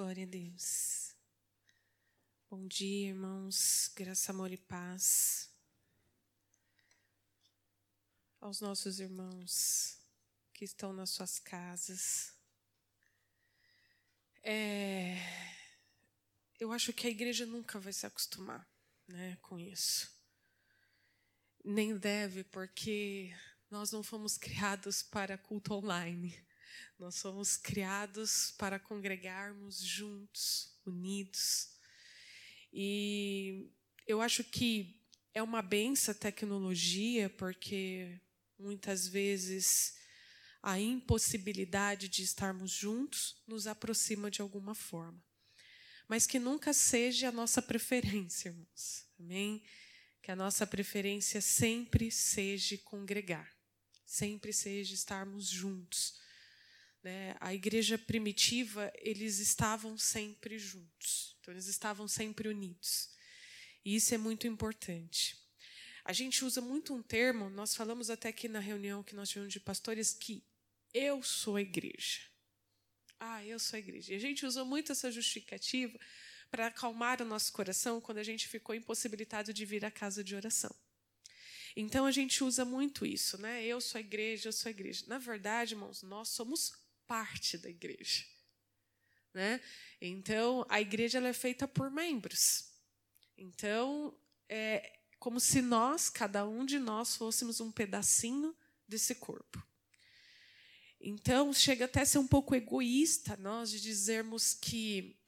Glória a Deus. Bom dia, irmãos. Graça, amor e paz aos nossos irmãos que estão nas suas casas. Eu acho que a igreja nunca vai se acostumar, né, com isso. Nem deve, porque nós não fomos criados para culto online. Nós somos criados para congregarmos juntos, unidos. E eu acho que é uma benção a tecnologia, porque muitas vezes a impossibilidade de estarmos juntos nos aproxima de alguma forma. Mas que nunca seja a nossa preferência, irmãos. Amém? Que a nossa preferência sempre seja congregar, sempre seja estarmos juntos. A igreja primitiva, eles estavam sempre juntos. Então, eles estavam sempre unidos. E isso é muito importante. A gente usa muito um termo, nós falamos até aqui na reunião que nós tivemos de pastores, que eu sou a igreja. Ah, eu sou a igreja. E a gente usou muito essa justificativa para acalmar o nosso coração quando a gente ficou impossibilitado de vir à casa de oração. Então, a gente usa muito isso, né? Eu sou a igreja, eu sou a igreja. Na verdade, irmãos, nós somos parte da igreja, né? Então, a igreja ela é feita por membros. Então, é como se nós, cada um de nós, fôssemos um pedacinho desse corpo. Então, chega até a ser um pouco egoísta nós de dizermos que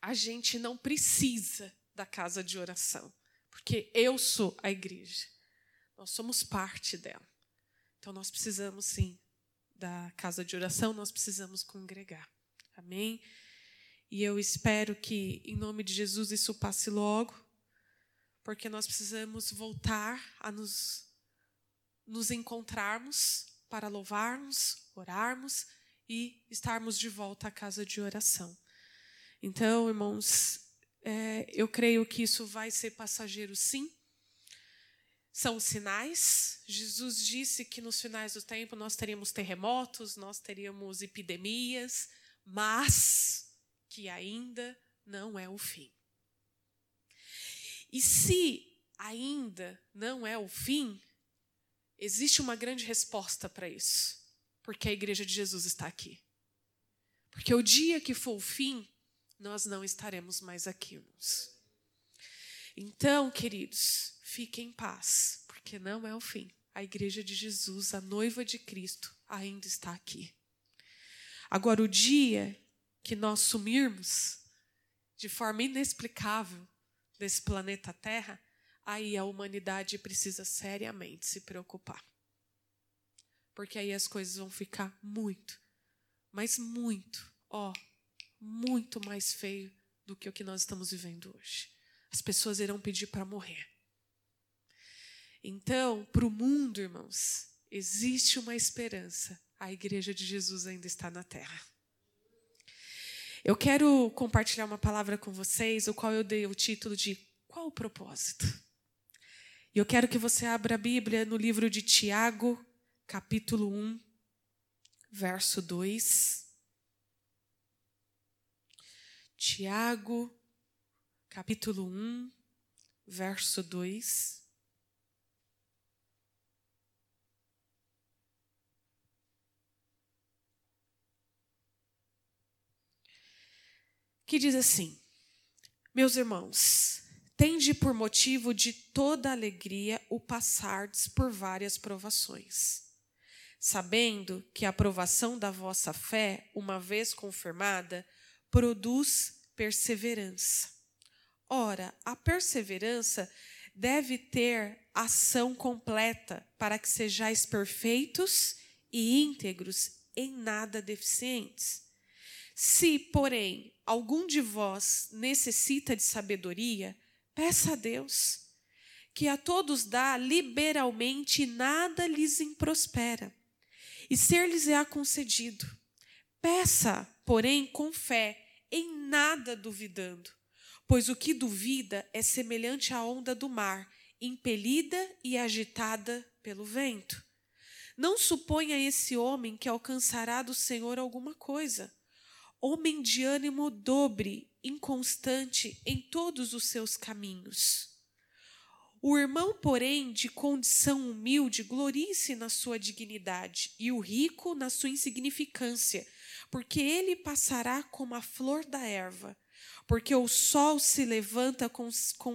a gente não precisa da casa de oração, porque eu sou a igreja. Nós somos parte dela. Então, nós precisamos, sim, da casa de oração, nós precisamos congregar. Amém? E eu espero que, em nome de Jesus, isso passe logo, porque nós precisamos voltar a nos encontrarmos para louvarmos, orarmos e estarmos de volta à casa de oração. Então, irmãos, eu creio que isso vai ser passageiro, sim. São sinais. Jesus disse que nos finais do tempo nós teríamos terremotos, nós teríamos epidemias, mas que ainda não é o fim. E se ainda não é o fim, existe uma grande resposta para isso, porque a igreja de Jesus está aqui. Porque o dia que for o fim, nós não estaremos mais aqui, irmãos. Então, queridos, fiquem em paz, porque não é o fim. A igreja de Jesus, a noiva de Cristo, ainda está aqui. Agora, o dia que nós sumirmos, de forma inexplicável, desse planeta Terra, aí a humanidade precisa seriamente se preocupar. Porque aí as coisas vão ficar muito, mas muito, muito mais feio do que o que nós estamos vivendo hoje. As pessoas irão pedir para morrer. Então, para o mundo, irmãos, existe uma esperança. A igreja de Jesus ainda está na terra. Eu quero compartilhar uma palavra com vocês, o qual eu dei o título de Qual o Propósito? E eu quero que você abra a Bíblia no livro de Tiago, capítulo 1, verso 2. Tiago, capítulo 1, verso 2. Que diz assim: meus irmãos, tende por motivo de toda alegria o passardes por várias provações, sabendo que a provação da vossa fé, uma vez confirmada, produz perseverança. Ora, a perseverança deve ter ação completa, para que sejais perfeitos e íntegros, em nada deficientes. Se, porém, algum de vós necessita de sabedoria, peça a Deus, que a todos dá liberalmente e nada lhes improspera, e ser-lhes-á concedido. Peça, porém, com fé, em nada duvidando, pois o que duvida é semelhante à onda do mar, impelida e agitada pelo vento. Não suponha esse homem que alcançará do Senhor alguma coisa. homem de ânimo dobre, inconstante em todos os seus caminhos. O irmão, porém, de condição humilde, glorie-se na sua dignidade, e o rico na sua insignificância, porque ele passará como a flor da erva. Porque o sol se levanta com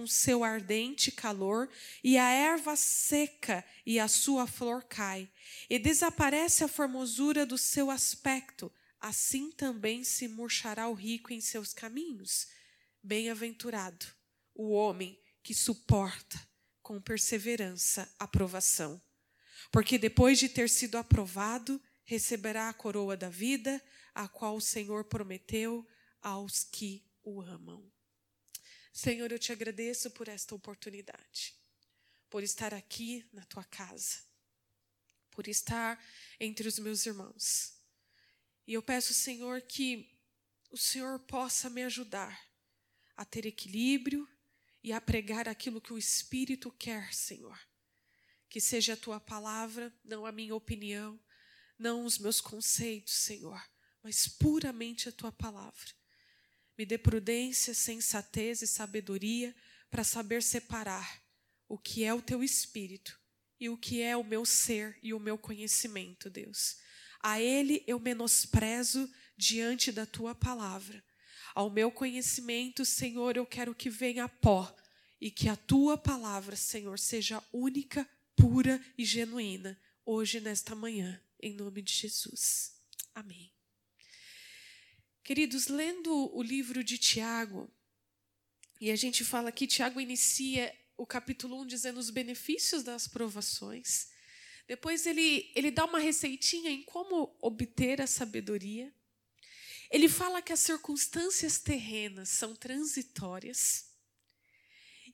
seu ardente calor, e a erva seca e a sua flor cai, e desaparece a formosura do seu aspecto. Assim também se murchará o rico em seus caminhos. Bem-aventurado o homem que suporta com perseverança a provação, porque depois de ter sido aprovado, receberá a coroa da vida, a qual o Senhor prometeu aos que o amam. Senhor, eu te agradeço por esta oportunidade, por estar aqui na tua casa, por estar entre os meus irmãos. E eu peço, Senhor, que o Senhor possa me ajudar a ter equilíbrio e a pregar aquilo que o Espírito quer, Senhor. Que seja a tua palavra, não a minha opinião, não os meus conceitos, Senhor, mas puramente a tua palavra. Me dê prudência, sensatez e sabedoria para saber separar o que é o teu espírito e o que é o meu ser e o meu conhecimento, Deus. A ele eu menosprezo diante da tua palavra. Ao meu conhecimento, Senhor, eu quero que venha pó e que a tua palavra, Senhor, seja única, pura e genuína, hoje, nesta manhã, em nome de Jesus. Amém. Queridos, lendo o livro de Tiago, e a gente fala que Tiago inicia o capítulo 1 dizendo os benefícios das provações. Depois ele dá uma receitinha em como obter a sabedoria. Ele fala que as circunstâncias terrenas são transitórias.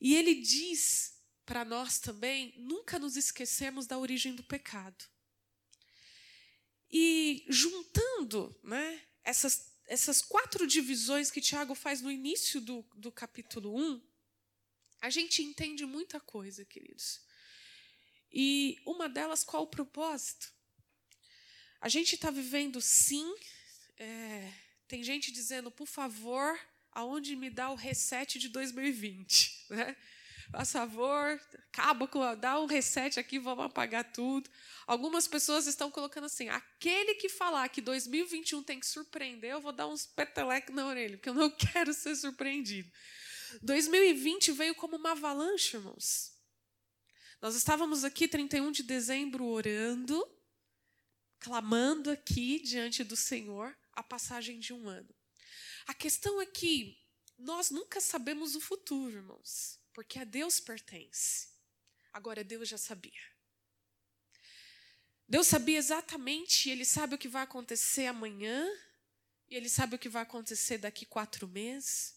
E ele diz para nós também, nunca nos esquecemos da origem do pecado. E juntando, né, essas quatro divisões que Tiago faz no início do capítulo 1, a gente entende muita coisa, queridos. E uma delas, qual o propósito? A gente está vivendo, sim, tem gente dizendo, por favor, aonde me dá o reset de 2020? Né? Por favor, acaba com, dá um reset aqui, vamos apagar tudo. Algumas pessoas estão colocando assim, aquele que falar que 2021 tem que surpreender, eu vou dar uns peteleques na orelha, porque eu não quero ser surpreendido. 2020 veio como uma avalanche, irmãos. Nós estávamos aqui, 31 de dezembro, orando, clamando aqui diante do Senhor a passagem de um ano. A questão é que nós nunca sabemos o futuro, irmãos, porque a Deus pertence. Agora, Deus já sabia. Deus sabia exatamente, Ele sabe o que vai acontecer amanhã, e Ele sabe o que vai acontecer daqui 4 meses.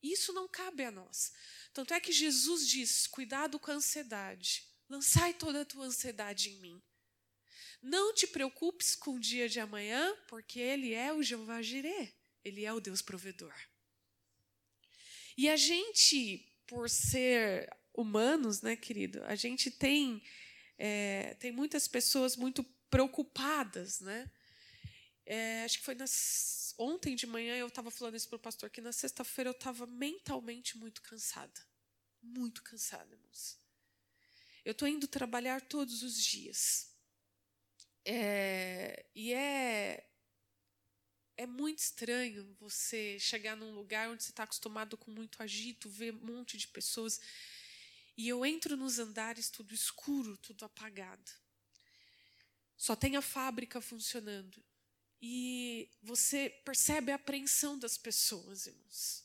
Isso não cabe a nós. Tanto é que Jesus diz, cuidado com a ansiedade, lançai toda a tua ansiedade em mim. Não te preocupes com o dia de amanhã, porque Ele é o Jeová Jirê, Ele é o Deus provedor. E a gente, por ser humanos, né, querido, a gente tem muitas pessoas muito preocupadas, né? Acho que foi ontem de manhã eu estava falando isso para o pastor, que na sexta-feira eu estava mentalmente muito cansada, irmãos. Eu estou indo trabalhar todos os dias. É muito estranho você chegar num lugar onde você está acostumado com muito agito, ver um monte de pessoas. E eu entro nos andares, tudo escuro, tudo apagado. Só tem a fábrica funcionando. E você percebe a apreensão das pessoas, irmãos.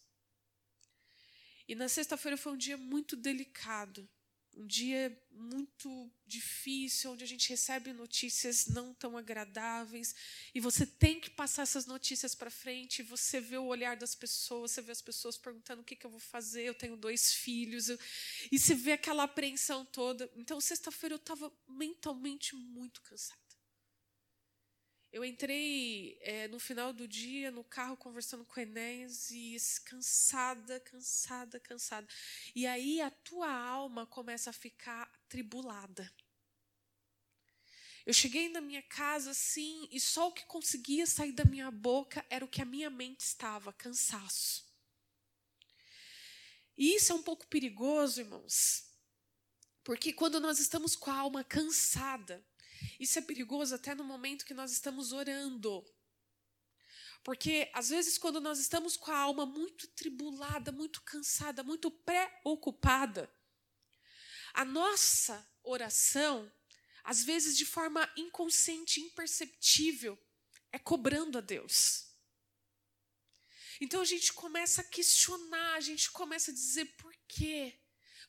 E na sexta-feira foi um dia muito delicado, um dia muito difícil, onde a gente recebe notícias não tão agradáveis. E você tem que passar essas notícias para frente. Você vê o olhar das pessoas, você vê as pessoas perguntando o que eu vou fazer, eu tenho 2 filhos. E você vê aquela apreensão toda. Então, sexta-feira, eu estava mentalmente muito cansada. Eu entrei no final do dia no carro conversando com o Enéas e cansada. E aí a tua alma começa a ficar atribulada. Eu cheguei na minha casa assim e só o que conseguia sair da minha boca era o que a minha mente estava, cansaço. E isso é um pouco perigoso, irmãos, porque quando nós estamos com a alma cansada, isso é perigoso até no momento que nós estamos orando. Porque, às vezes, quando nós estamos com a alma muito tribulada, muito cansada, muito preocupada, a nossa oração, às vezes, de forma inconsciente, imperceptível, é cobrando a Deus. Então, a gente começa a questionar, a gente começa a dizer por quê?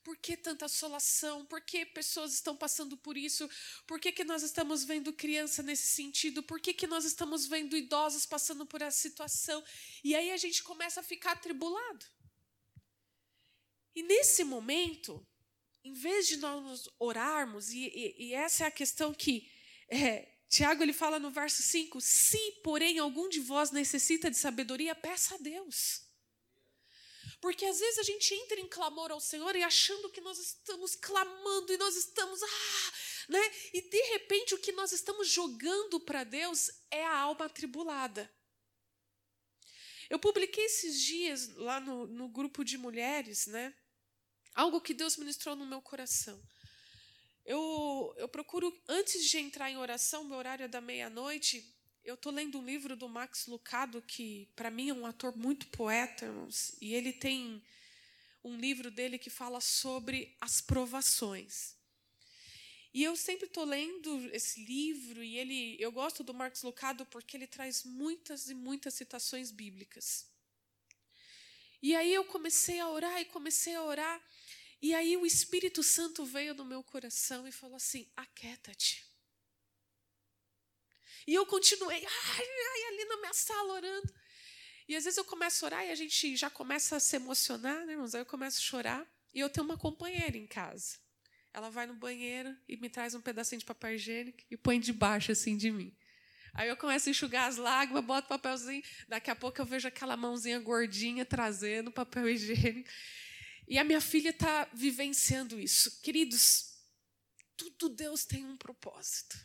Por que tanta assolação? Por que pessoas estão passando por isso? Por que nós estamos vendo criança nesse sentido? Por que nós estamos vendo idosos passando por essa situação? E aí a gente começa a ficar atribulado. E nesse momento, em vez de nós orarmos, e essa é a questão que Tiago ele fala no verso 5, se, porém, algum de vós necessita de sabedoria, peça a Deus. Porque às vezes a gente entra em clamor ao Senhor e achando que nós estamos clamando e nós estamos... E de repente o que nós estamos jogando para Deus é a alma atribulada. Eu publiquei esses dias lá no grupo de mulheres, né, algo que Deus ministrou no meu coração. Eu procuro, antes de entrar em oração, meu horário é da meia-noite... Eu estou lendo um livro do Max Lucado, que, para mim, é um ator muito poeta, irmãos, e ele tem um livro dele que fala sobre as provações. E eu sempre estou lendo esse livro, e eu gosto do Max Lucado porque ele traz muitas e muitas citações bíblicas. E aí eu comecei a orar, e aí o Espírito Santo veio no meu coração e falou assim, aquieta-te. E eu continuei ali na minha sala orando. E às vezes eu começo a orar e a gente já começa a se emocionar, né, irmãos? Aí eu começo a chorar. E eu tenho uma companheira em casa. Ela vai no banheiro e me traz um pedacinho de papel higiênico e põe debaixo assim de mim. Aí eu começo a enxugar as lágrimas, boto o papelzinho. Daqui a pouco eu vejo aquela mãozinha gordinha trazendo papel higiênico. E a minha filha está vivenciando isso. Queridos, tudo Deus tem um propósito.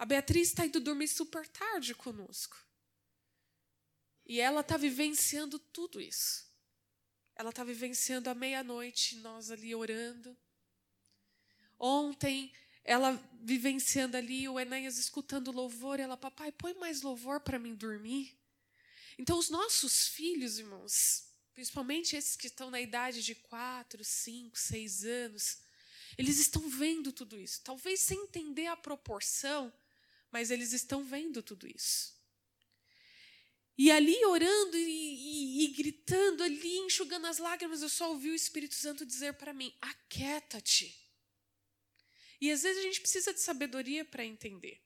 A Beatriz está indo dormir super tarde conosco. E ela está vivenciando tudo isso. Ela está vivenciando à meia-noite, nós ali orando. Ontem, ela vivenciando ali, o Enéas escutando louvor. Ela, papai, põe mais louvor para mim dormir. Então, os nossos filhos, irmãos, principalmente esses que estão na idade de 4, 5, 6 anos, eles estão vendo tudo isso. Talvez sem entender a proporção, mas eles estão vendo tudo isso. E ali orando e gritando, ali enxugando as lágrimas, eu só ouvi o Espírito Santo dizer para mim, aquieta-te. E às vezes a gente precisa de sabedoria para entender.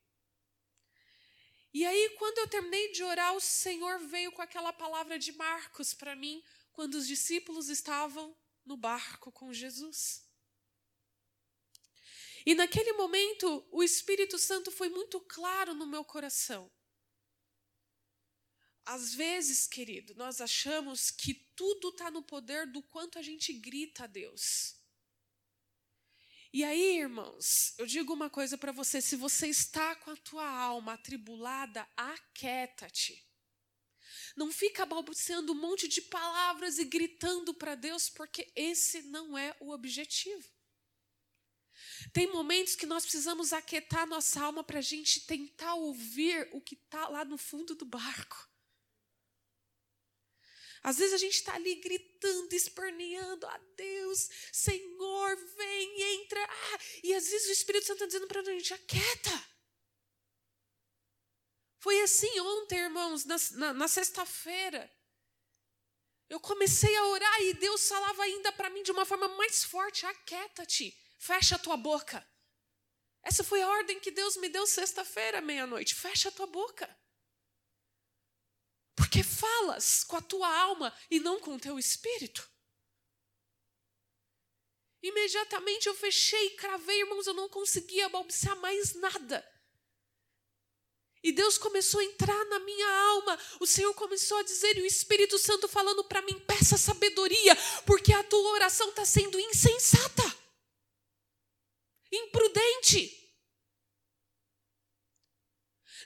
E aí, quando eu terminei de orar, o Senhor veio com aquela palavra de Marcos para mim, quando os discípulos estavam no barco com Jesus. E naquele momento, o Espírito Santo foi muito claro no meu coração. Às vezes, querido, nós achamos que tudo está no poder do quanto a gente grita a Deus. E aí, irmãos, eu digo uma coisa para você. Se você está com a tua alma atribulada, aquieta-te. Não fica balbuciando um monte de palavras e gritando para Deus, porque esse não é o objetivo. Tem momentos que nós precisamos aquietar nossa alma para a gente tentar ouvir o que está lá no fundo do barco. Às vezes a gente está ali gritando, esperneando, Deus, Senhor, vem, entra. E às vezes o Espírito Santo está dizendo para a gente, aquieta. Foi assim ontem, irmãos, na sexta-feira. Eu comecei a orar e Deus falava ainda para mim de uma forma mais forte, aquieta-te. Fecha a tua boca. Essa foi a ordem que Deus me deu sexta-feira, meia-noite. Fecha a tua boca. Porque falas com a tua alma e não com o teu espírito. Imediatamente eu fechei e cravei, irmãos, eu não conseguia balbuciar mais nada. E Deus começou a entrar na minha alma. O Senhor começou a dizer, e o Espírito Santo falando para mim, peça sabedoria, porque a tua oração está sendo insensata. imprudente.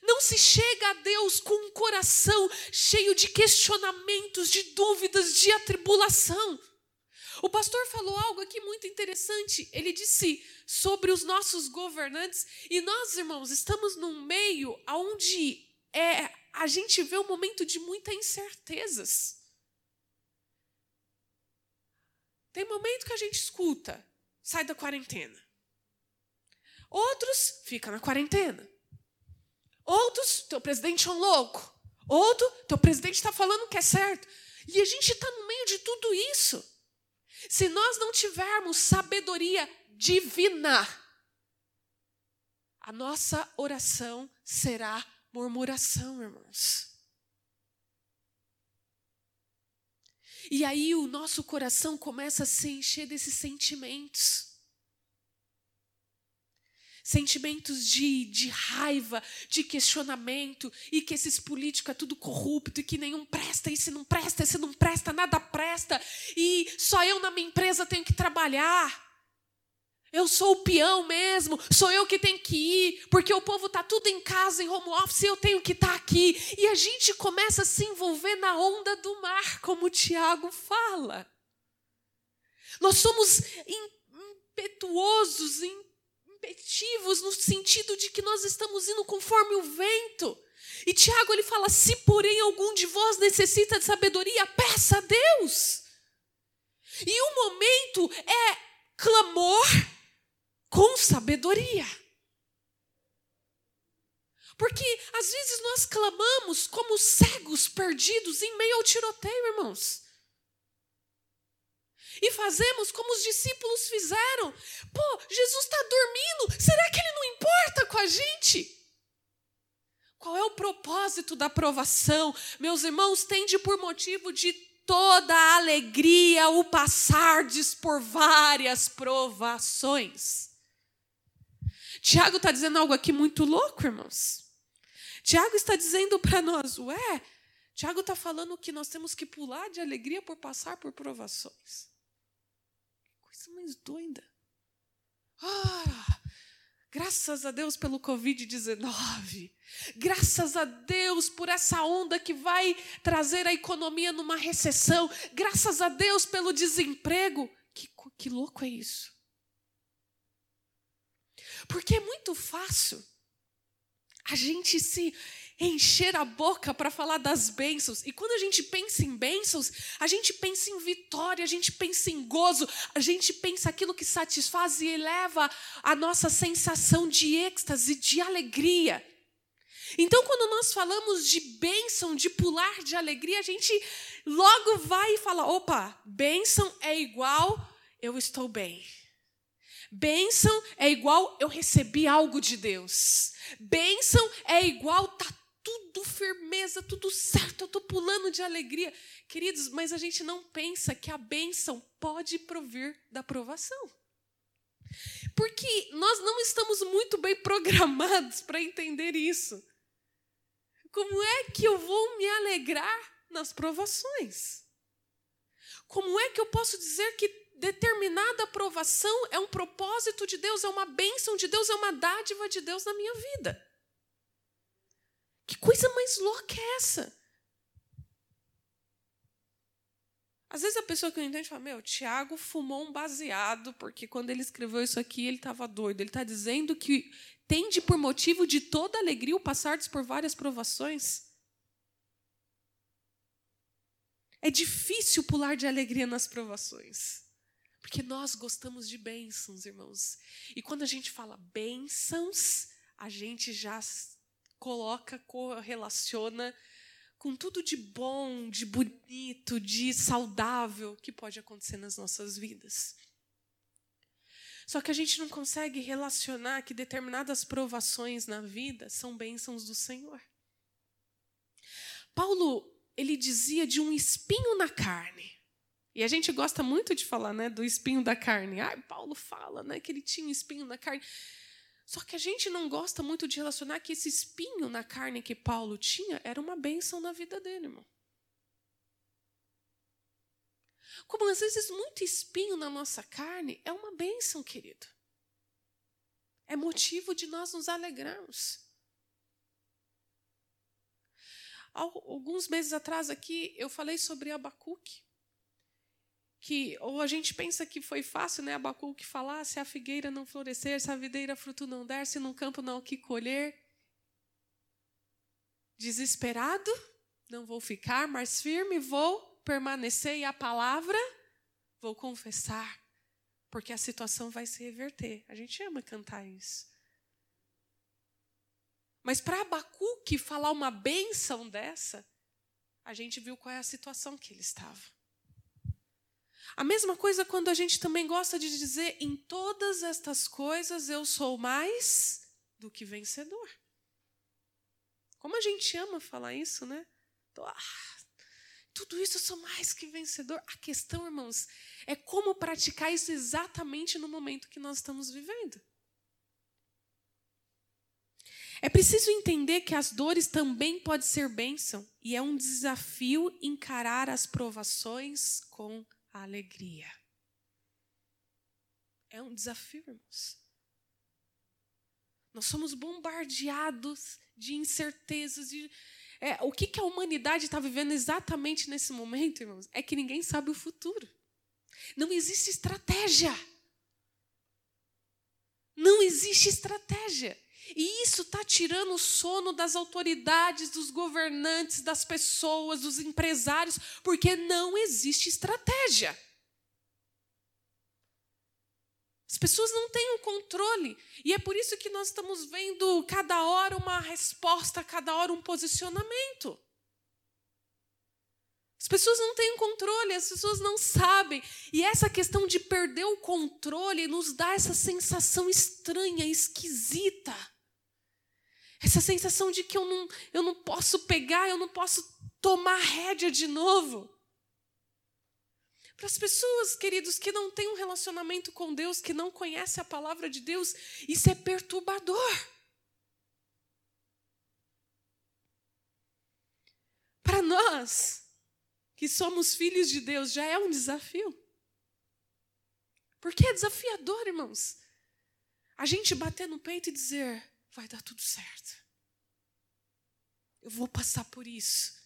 Não se chega a Deus com um coração cheio de questionamentos, de dúvidas, de atribulação. O pastor falou algo aqui muito interessante. Ele disse sobre os nossos governantes. E nós, irmãos, estamos num meio onde a gente vê um momento de muitas incertezas. Tem momento que a gente escuta, sai da quarentena. Outros, fica na quarentena. Outros, teu presidente é um louco. Outro, teu presidente está falando que é certo. E a gente está no meio de tudo isso. Se nós não tivermos sabedoria divina, a nossa oração será murmuração, irmãos. E aí o nosso coração começa a se encher desses sentimentos. Sentimentos de raiva, de questionamento, e que esses políticos é tudo corrupto, e que nenhum presta, e se não presta, nada presta, e só eu na minha empresa tenho que trabalhar. Eu sou o peão mesmo, sou eu que tenho que ir, porque o povo está tudo em casa, em home office, e eu tenho que estar aqui. E a gente começa a se envolver na onda do mar, como o Tiago fala. Nós somos impetuosos, impetivos no sentido de que nós estamos indo conforme o vento. E Tiago, ele fala, se porém algum de vós necessita de sabedoria, peça a Deus. E o momento é clamor com sabedoria. Porque às vezes nós clamamos como cegos perdidos em meio ao tiroteio, irmãos. E fazemos como os discípulos fizeram. Pô, Jesus está dormindo. Será que ele não importa com a gente? Qual é o propósito da provação? Meus irmãos, tende por motivo de toda a alegria o passardes por várias provações. Tiago está dizendo algo aqui muito louco, irmãos. Tiago está dizendo para nós, Tiago está falando que nós temos que pular de alegria por passar por provações. Que coisa mais doida. Graças a Deus pelo Covid-19. Graças a Deus por essa onda que vai trazer a economia numa recessão. Graças a Deus pelo desemprego. Que louco é isso? Porque é muito fácil a gente se encher a boca para falar das bênçãos. E quando a gente pensa em bênçãos, a gente pensa em vitória, a gente pensa em gozo, a gente pensa aquilo que satisfaz e eleva a nossa sensação de êxtase, de alegria. Então, quando nós falamos de bênção, de pular de alegria, a gente logo vai e fala, opa, bênção é igual eu estou bem. Bênção é igual eu recebi algo de Deus. Bênção é igual tá tudo firmeza, tudo certo, eu estou pulando de alegria. Queridos, mas a gente não pensa que a bênção pode provir da provação. Porque nós não estamos muito bem programados para entender isso. Como é que eu vou me alegrar nas provações? Como é que eu posso dizer que determinada aprovação é um propósito de Deus, é uma bênção de Deus, é uma dádiva de Deus na minha vida? Que coisa mais louca é essa? Às vezes a pessoa que não entende fala, Tiago fumou um baseado, porque quando ele escreveu isso aqui ele estava doido. Ele está dizendo que tende por motivo de toda alegria o passardes por várias provações. É difícil pular de alegria nas provações. Porque nós gostamos de bênçãos, irmãos. E quando a gente fala bênçãos, a gente já coloca, correlaciona com tudo de bom, de bonito, de saudável que pode acontecer nas nossas vidas. Só que a gente não consegue relacionar que determinadas provações na vida são bênçãos do Senhor. Paulo, ele dizia de um espinho na carne. E a gente gosta muito de falar, do espinho da carne. Paulo fala, que ele tinha um espinho na carne. Só que a gente não gosta muito de relacionar que esse espinho na carne que Paulo tinha era uma bênção na vida dele, irmão. Como às vezes muito espinho na nossa carne é uma bênção, querido. É motivo de nós nos alegrarmos. Alguns meses atrás aqui, eu falei sobre Abacuque. Que, ou a gente pensa que foi fácil, né, Abacuque falar, se a figueira não florescer, se a videira fruto não der, se num campo não há o que colher. Desesperado, não vou ficar, mas firme vou permanecer, e a palavra vou confessar, porque a situação vai se reverter. A gente ama cantar isso. Mas para Abacuque falar uma bênção dessa, a gente viu qual é a situação que ele estava. A mesma coisa quando a gente também gosta de dizer, em todas estas coisas eu sou mais do que vencedor. Como a gente ama falar isso, né? Então, tudo isso eu sou mais que vencedor. A questão, irmãos, é como praticar isso exatamente no momento que nós estamos vivendo. É preciso entender que as dores também podem ser bênção, e é um desafio encarar as provações com alegria. É um desafio, irmãos. Nós somos bombardeados de incertezas, de... O que a humanidade está vivendo exatamente nesse momento, irmãos, é que ninguém sabe o futuro. Não existe estratégia. Não existe estratégia. E isso está tirando o sono das autoridades, dos governantes, das pessoas, dos empresários, porque não existe estratégia. As pessoas não têm um controle. E é por isso que nós estamos vendo cada hora uma resposta, cada hora um posicionamento. As pessoas não têm um controle, as pessoas não sabem. E essa questão de perder o controle nos dá essa sensação estranha, esquisita. Essa sensação de que eu não posso pegar, eu não posso tomar rédea de novo. Para as pessoas, queridos, que não têm um relacionamento com Deus, que não conhecem a palavra de Deus, isso é perturbador. Para nós, que somos filhos de Deus, já é um desafio. Porque é desafiador, irmãos. A gente bater no peito e dizer, vai dar tudo certo. Eu vou passar por isso.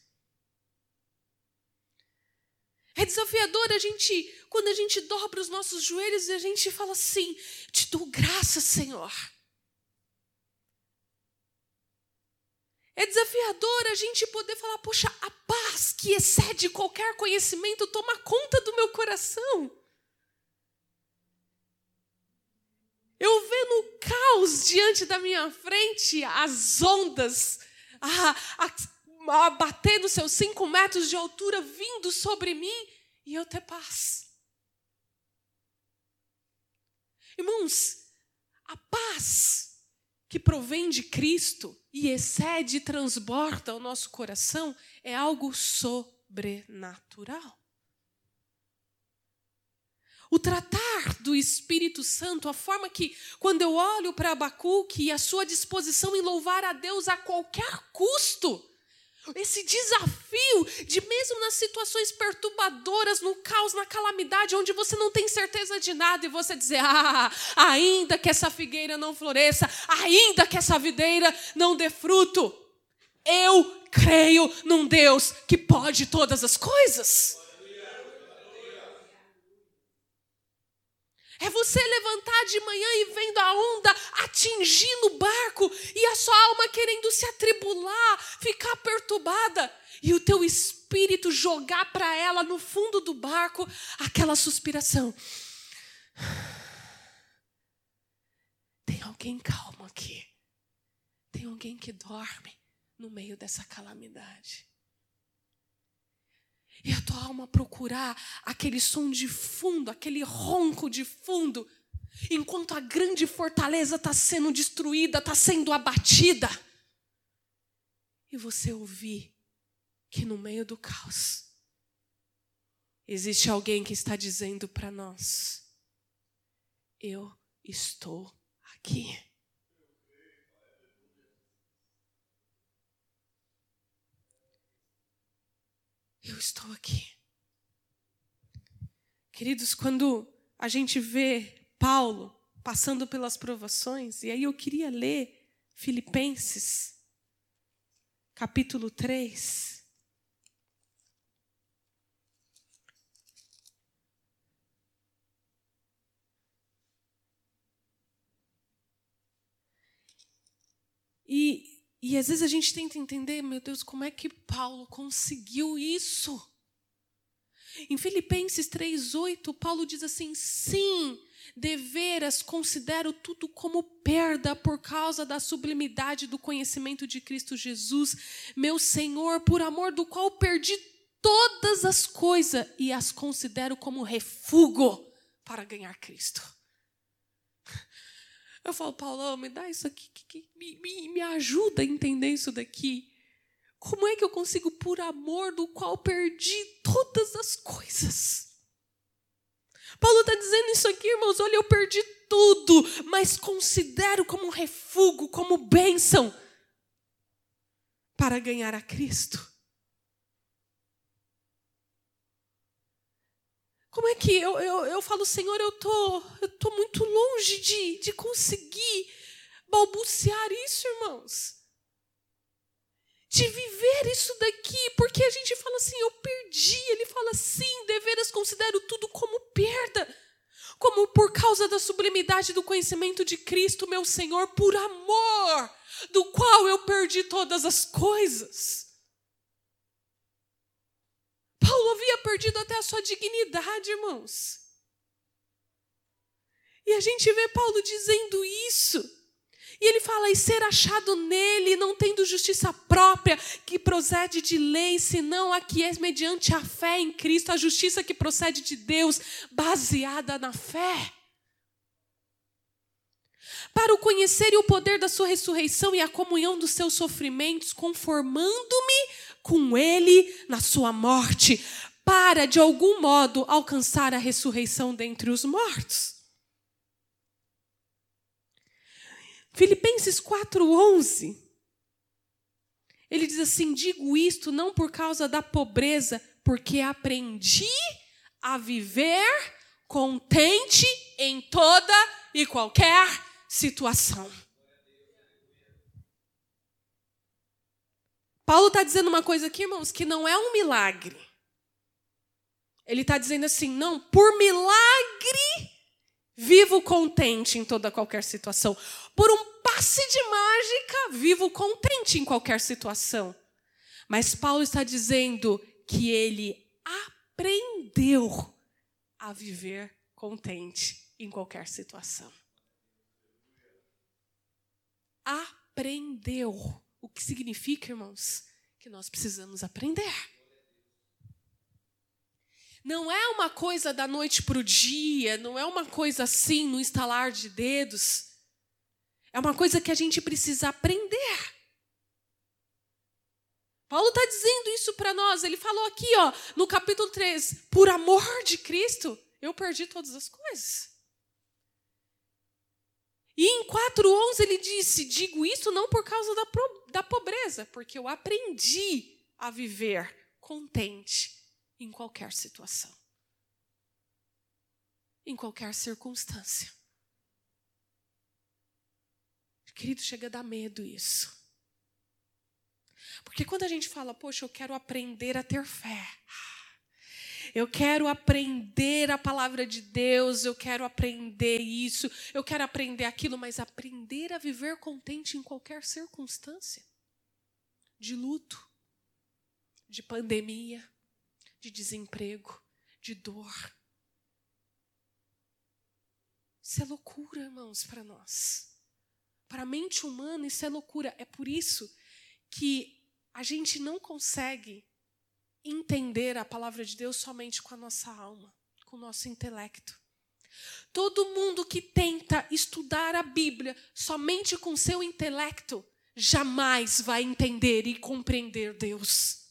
É desafiador quando a gente dobra os nossos joelhos e a gente fala assim, te dou graça, Senhor. É desafiador a gente poder falar, poxa, a paz que excede qualquer conhecimento toma conta do meu coração. Eu vendo o caos diante da minha frente, as ondas, batendo seus 5 metros de altura, vindo sobre mim, e eu ter paz. Irmãos, a paz que provém de Cristo e excede e transborda o nosso coração é algo sobrenatural. O tratar do Espírito Santo, a forma que, quando eu olho para Abacuque e a sua disposição em louvar a Deus a qualquer custo, esse desafio de mesmo nas situações perturbadoras, no caos, na calamidade, onde você não tem certeza de nada, e você dizer, ainda que essa figueira não floresça, ainda que essa videira não dê fruto, eu creio num Deus que pode todas as coisas. É você levantar de manhã e vendo a onda atingindo o barco e a sua alma querendo se atribular, ficar perturbada. E o teu espírito jogar para ela no fundo do barco aquela suspiração. Tem alguém calmo aqui. Tem alguém que dorme no meio dessa calamidade. E a tua alma procurar aquele som de fundo, aquele ronco de fundo, enquanto a grande fortaleza está sendo destruída, está sendo abatida. E você ouvir que no meio do caos existe alguém que está dizendo para nós, eu estou aqui. Eu estou aqui. Queridos, quando a gente vê Paulo passando pelas provações. E aí eu queria ler Filipenses, capítulo 3. E às vezes a gente tenta entender, meu Deus, como é que Paulo conseguiu isso? Em Filipenses 3:8, Paulo diz assim: sim, deveras considero tudo como perda por causa da sublimidade do conhecimento de Cristo Jesus, meu Senhor, por amor do qual perdi todas as coisas e as considero como refúgio para ganhar Cristo. Eu falo, Paulão, me dá isso aqui, me ajuda a entender isso daqui. Como é que eu consigo, por amor do qual perdi todas as coisas? Paulo está dizendo isso aqui, irmãos, olha, eu perdi tudo, mas considero como refúgio, como bênção, para ganhar a Cristo. Como é que eu falo, Senhor, eu tô muito longe de conseguir balbuciar isso, irmãos. De viver isso daqui, porque a gente fala assim, eu perdi. Ele fala assim, deveras considero tudo como perda, como por causa da sublimidade do conhecimento de Cristo, meu Senhor, por amor, do qual eu perdi todas as coisas. Paulo havia perdido até a sua dignidade, irmãos. E a gente vê Paulo dizendo isso. E ele fala, e ser achado nele, não tendo justiça própria, que procede de lei, senão a que é mediante a fé em Cristo, a justiça que procede de Deus, baseada na fé. Para o conhecer e o poder da sua ressurreição e a comunhão dos seus sofrimentos, conformando-me com ele na sua morte, para, de algum modo, alcançar a ressurreição dentre os mortos. Filipenses 4:11, ele diz assim, digo isto não por causa da pobreza, porque aprendi a viver contente em toda e qualquer situação. Paulo está dizendo uma coisa aqui, irmãos, que não é um milagre. Ele está dizendo assim, não, por milagre vivo contente em toda qualquer situação. Por um passe de mágica, vivo contente em qualquer situação. Mas Paulo está dizendo que ele aprendeu a viver contente em qualquer situação. Aprendeu. O que significa, irmãos, que nós precisamos aprender. Não é uma coisa da noite para o dia, não é uma coisa assim, no estalar de dedos. É uma coisa que a gente precisa aprender. Paulo está dizendo isso para nós. Ele falou aqui, ó, no capítulo 3, por amor de Cristo, eu perdi todas as coisas. E em 4:11 ele disse, digo isso não por causa da pobreza, porque eu aprendi a viver contente em qualquer situação, em qualquer circunstância. Querido, chega a dar medo isso. Porque quando a gente fala, poxa, eu quero aprender a ter fé, eu quero aprender a palavra de Deus, eu quero aprender isso, eu quero aprender aquilo, mas aprender a viver contente em qualquer circunstância, de luto, de pandemia, de desemprego, de dor. Isso é loucura, irmãos, para nós. Para a mente humana, isso é loucura. É por isso que a gente não consegue entender a palavra de Deus somente com a nossa alma, com o nosso intelecto. Todo mundo que tenta estudar a Bíblia somente com seu intelecto jamais vai entender e compreender Deus.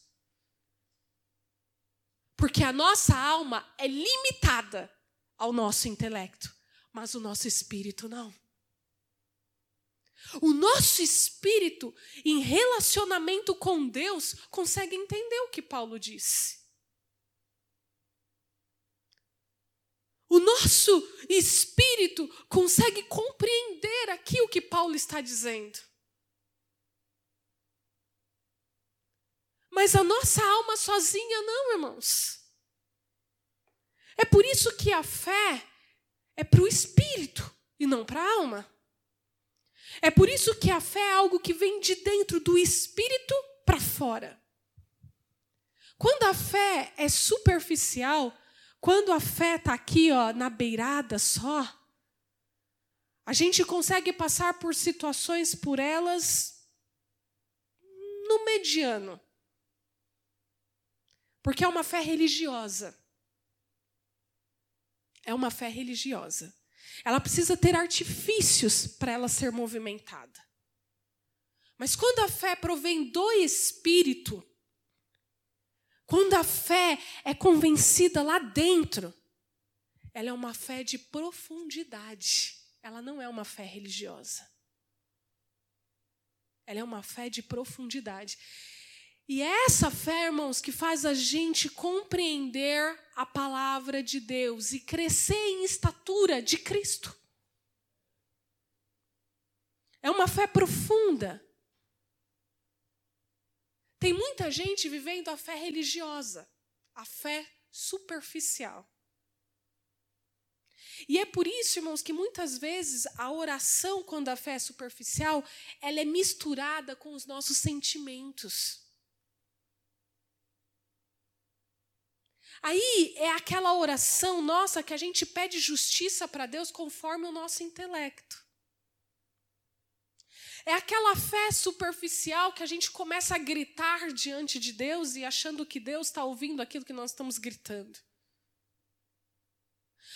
Porque a nossa alma é limitada ao nosso intelecto, mas o nosso espírito não. O nosso espírito, em relacionamento com Deus, consegue entender o que Paulo disse. O nosso espírito consegue compreender aqui o que Paulo está dizendo. Mas a nossa alma sozinha não, irmãos. É por isso que a fé é para o espírito e não para a alma. É por isso que a fé é algo que vem de dentro do espírito para fora. Quando a fé é superficial, quando a fé está aqui, ó, na beirada só, a gente consegue passar por situações por elas no mediano. Porque é uma fé religiosa. É uma fé religiosa. Ela precisa ter artifícios para ela ser movimentada. Mas quando a fé provém do Espírito, quando a fé é convencida lá dentro, ela é uma fé de profundidade. Ela não é uma fé religiosa. Ela é uma fé de profundidade. E é essa fé, irmãos, que faz a gente compreender a palavra de Deus e crescer em estatura de Cristo. É uma fé profunda. Tem muita gente vivendo a fé religiosa, a fé superficial. E é por isso, irmãos, que muitas vezes a oração, quando a fé é superficial, ela é misturada com os nossos sentimentos. Aí é aquela oração nossa que a gente pede justiça para Deus conforme o nosso intelecto. É aquela fé superficial que a gente começa a gritar diante de Deus e achando que Deus está ouvindo aquilo que nós estamos gritando.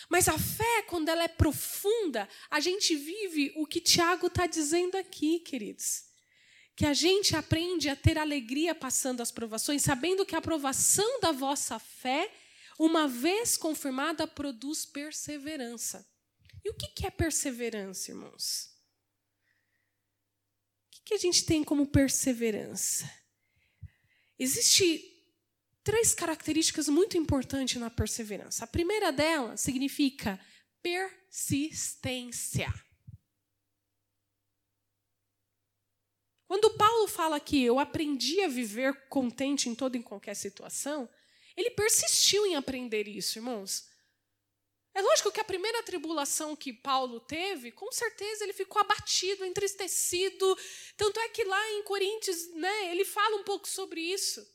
Mas a fé, quando ela é profunda, a gente vive o que Tiago está dizendo aqui, queridos. Que a gente aprende a ter alegria passando as provações, sabendo que a aprovação da vossa fé, uma vez confirmada, produz perseverança. E o que é perseverança, irmãos? O que a gente tem como perseverança? Existem três características muito importantes na perseverança. A primeira dela significa persistência. Quando Paulo fala que eu aprendi a viver contente em toda e em qualquer situação, ele persistiu em aprender isso, irmãos. É lógico que a primeira tribulação que Paulo teve, com certeza ele ficou abatido, entristecido. Tanto é que lá em Coríntios, né, ele fala um pouco sobre isso.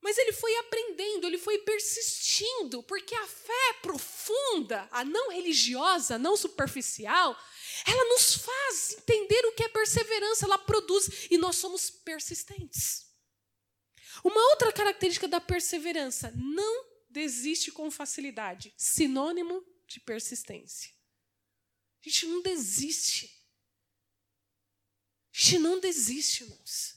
Mas ele foi aprendendo, ele foi persistindo, porque a fé profunda, a não religiosa, a não superficial, ela nos faz entender o que é perseverança, ela produz e nós somos persistentes. Uma outra característica da perseverança, não desiste com facilidade, sinônimo de persistência. A gente não desiste. A gente não desiste, irmãos.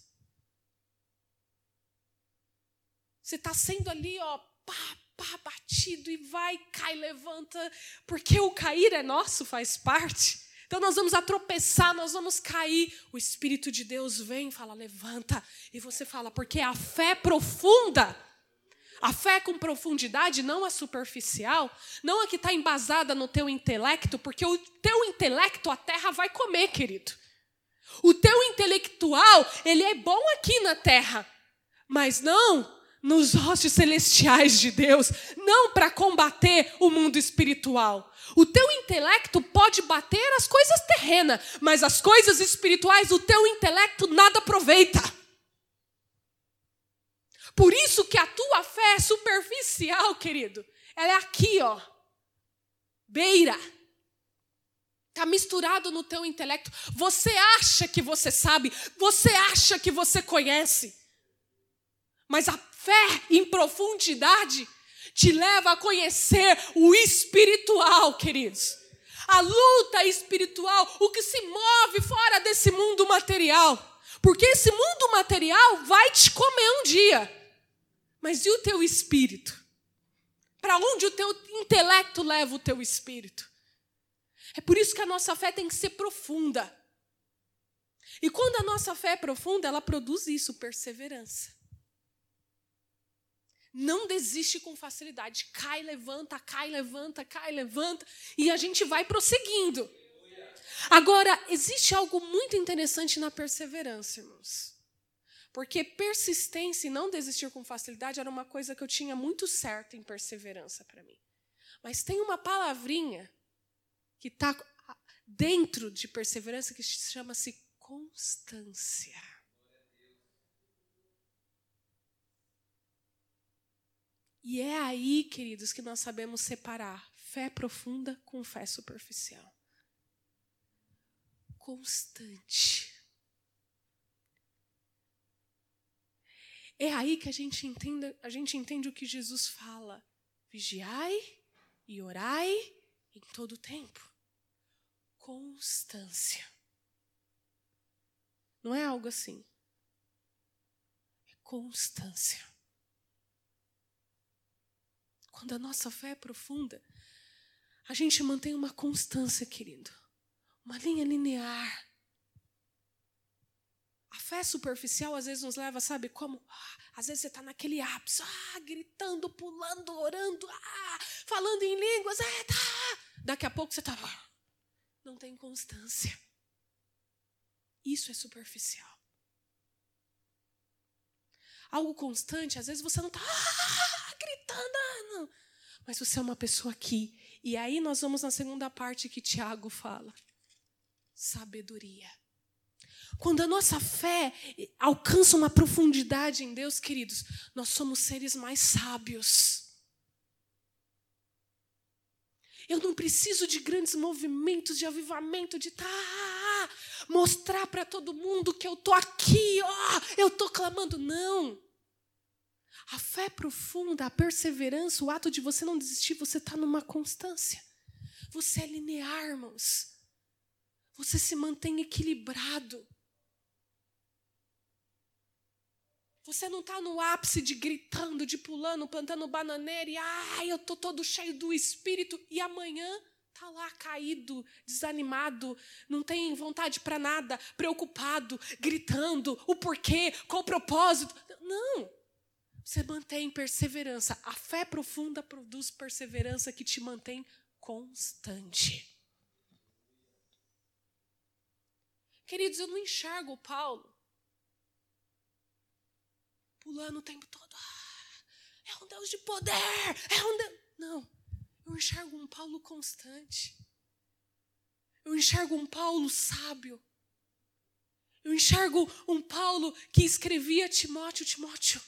Você está sendo ali, ó, batido e vai, cai, levanta, porque o cair é nosso, faz parte. Então nós vamos tropeçar, nós vamos cair. O Espírito de Deus vem e fala, levanta. E você fala, porque a fé profunda... A fé com profundidade, não a superficial, não a que está embasada no teu intelecto, porque o teu intelecto, a terra vai comer, querido. O teu intelectual, ele é bom aqui na terra, mas não nos hostes celestiais de Deus, não para combater o mundo espiritual. O teu intelecto pode bater as coisas terrenas, mas as coisas espirituais, o teu intelecto nada aproveita. Por isso que a tua fé é superficial, querido. Ela é aqui, ó. Beira. Está misturado no teu intelecto. Você acha que você sabe. Você acha que você conhece. Mas a fé em profundidade te leva a conhecer o espiritual, queridos. A luta espiritual, o que se move fora desse mundo material. Porque esse mundo material vai te comer um dia. Mas e o teu espírito? Para onde o teu intelecto leva o teu espírito? É por isso que a nossa fé tem que ser profunda. E quando a nossa fé é profunda, ela produz isso, perseverança. Não desiste com facilidade. Cai, levanta, cai, levanta, cai, levanta. E a gente vai prosseguindo. Agora, existe algo muito interessante na perseverança, irmãos. Porque persistência e não desistir com facilidade era uma coisa que eu tinha muito certa em perseverança para mim. Mas tem uma palavrinha que está dentro de perseverança que chama-se constância. E é aí, queridos, que nós sabemos separar fé profunda com fé superficial. Constante. É aí que a gente entende o que Jesus fala. Vigiai e orai em todo o tempo. Constância. Não é algo assim. É constância. Quando a nossa fé é profunda, a gente mantém uma constância, querido. Uma linha linear. A fé superficial às vezes nos leva, sabe como? Às vezes você está naquele ápice, gritando, pulando, orando, falando em línguas. Daqui a pouco você está... Não tem constância. Isso é superficial. Algo constante, às vezes você não está gritando, não. Mas você é uma pessoa aqui. E aí nós vamos na segunda parte que Tiago fala. Sabedoria. Quando a nossa fé alcança uma profundidade em Deus, queridos, nós somos seres mais sábios. Eu não preciso de grandes movimentos, de avivamento, de mostrar para todo mundo que eu estou aqui, eu estou clamando. Não. A fé profunda, a perseverança, o ato de você não desistir, você está numa constância. Você é linear, irmãos. Você se mantém equilibrado. Você não está no ápice de gritando, de pulando, plantando bananeira e eu estou todo cheio do espírito. E amanhã está lá caído, desanimado, não tem vontade para nada, preocupado, gritando o porquê, qual o propósito. Não. Você mantém perseverança. A fé profunda produz perseverança que te mantém constante. Queridos, eu não enxergo o Paulo pulando o tempo todo. É um Deus de poder. É um Deus... Não. Eu enxergo um Paulo constante. Eu enxergo um Paulo sábio. Eu enxergo um Paulo que escrevia a Timóteo: Timóteo,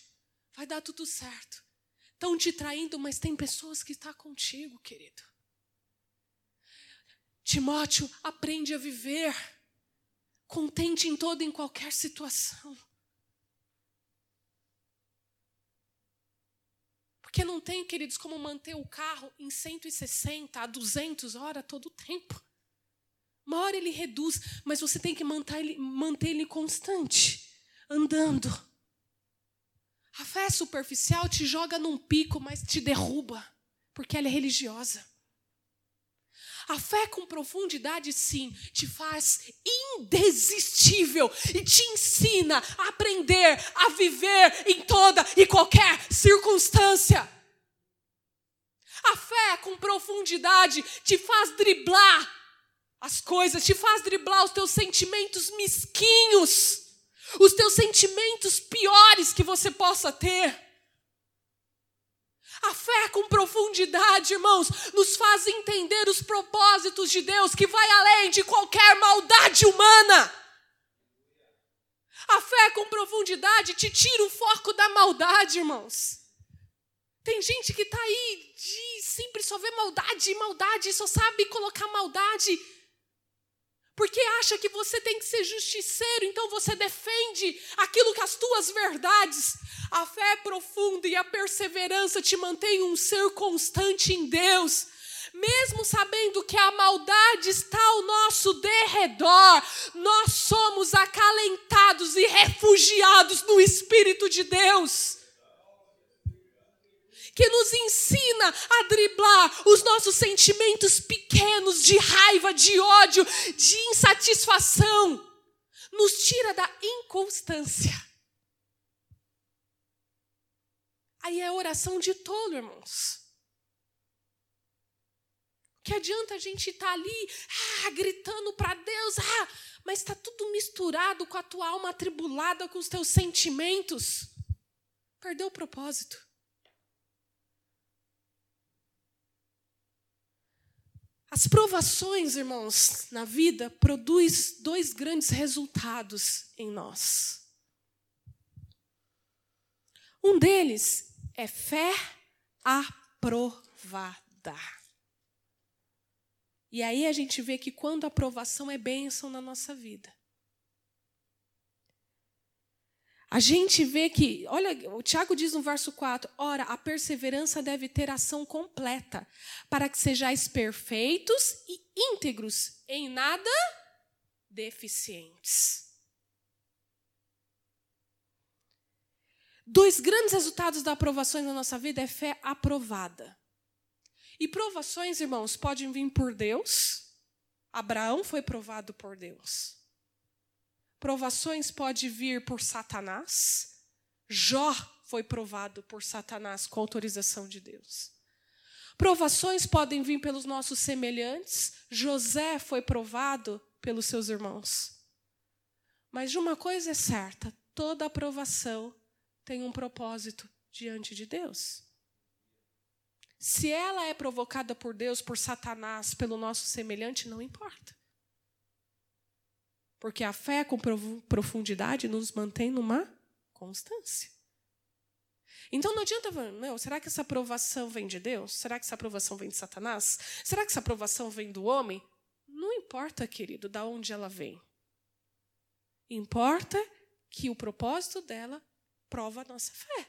vai dar tudo certo. Estão te traindo, mas tem pessoas que estão contigo, querido. Timóteo, aprende a viver contente em toda e em qualquer situação. Porque não tem, queridos, como manter o carro em 160 a 200 horas todo o tempo. Uma hora ele reduz, mas você tem que manter ele constante, andando. A fé superficial te joga num pico, mas te derruba, porque ela é religiosa. A fé com profundidade, sim, te faz indesistível e te ensina a aprender a viver em toda e qualquer circunstância. A fé com profundidade te faz driblar as coisas, te faz driblar os teus sentimentos mesquinhos, os teus sentimentos piores que você possa ter. A fé com profundidade, irmãos, nos faz entender os propósitos de Deus que vai além de qualquer maldade humana. A fé com profundidade te tira o foco da maldade, irmãos. Tem gente que está aí de sempre só vê maldade, só sabe colocar maldade. Porque acha que você tem que ser justiceiro, então você defende aquilo que as tuas verdades. A fé profunda e a perseverança te mantém um ser constante em Deus. Mesmo sabendo que a maldade está ao nosso derredor, nós somos acalentados e refugiados no Espírito de Deus, que nos ensina a driblar os nossos sentimentos pequenos de raiva, de ódio, de insatisfação. Nos tira da inconstância. A Aí é oração de tolo, irmãos. Que adianta a gente estar ali, gritando para Deus, mas está tudo misturado com a tua alma atribulada, com os teus sentimentos. Perdeu o propósito. As provações, irmãos, na vida produz dois grandes resultados em nós. Um deles é fé aprovada. E aí a gente vê que quando a aprovação é bênção na nossa vida. A gente vê que, olha, o Tiago diz no verso 4, ora, a perseverança deve ter ação completa, para que sejais perfeitos e íntegros, em nada deficientes. Dois grandes resultados da aprovação na nossa vida é fé aprovada. E provações, irmãos, podem vir por Deus. Abraão foi provado por Deus. Provações podem vir por Satanás. Jó foi provado por Satanás com autorização de Deus. Provações podem vir pelos nossos semelhantes. José foi provado pelos seus irmãos. Mas de uma coisa é certa, toda aprovação tem um propósito diante de Deus. Se ela é provocada por Deus, por Satanás, pelo nosso semelhante, não importa. Porque a fé com profundidade nos mantém numa constância. Então não adianta, não, será que essa aprovação vem de Deus? Será que essa aprovação vem de Satanás? Será que essa aprovação vem do homem? Não importa, querido, de onde ela vem. Importa que o propósito dela prova a nossa fé.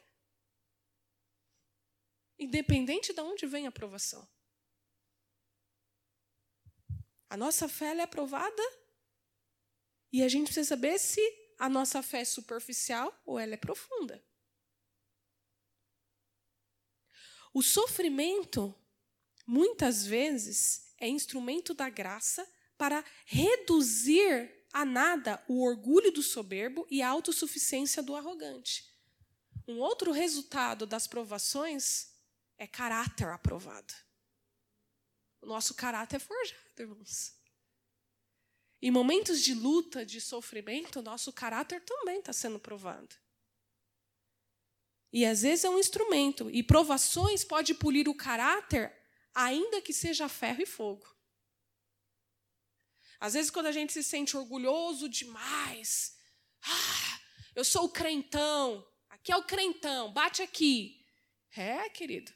Independente de onde vem a aprovação. A nossa fé ela é aprovada. E a gente precisa saber se a nossa fé é superficial ou ela é profunda. O sofrimento, muitas vezes, é instrumento da graça para reduzir a nada o orgulho do soberbo e a autossuficiência do arrogante. Um outro resultado das provações é caráter aprovado. O nosso caráter é forjado, irmãos. Em momentos de luta, de sofrimento, o nosso caráter também está sendo provado. E, às vezes, é um instrumento. E provações podem polir o caráter, ainda que seja ferro e fogo. Às vezes, quando a gente se sente orgulhoso demais, eu sou o crentão, aqui é o crentão, bate aqui. É, querido.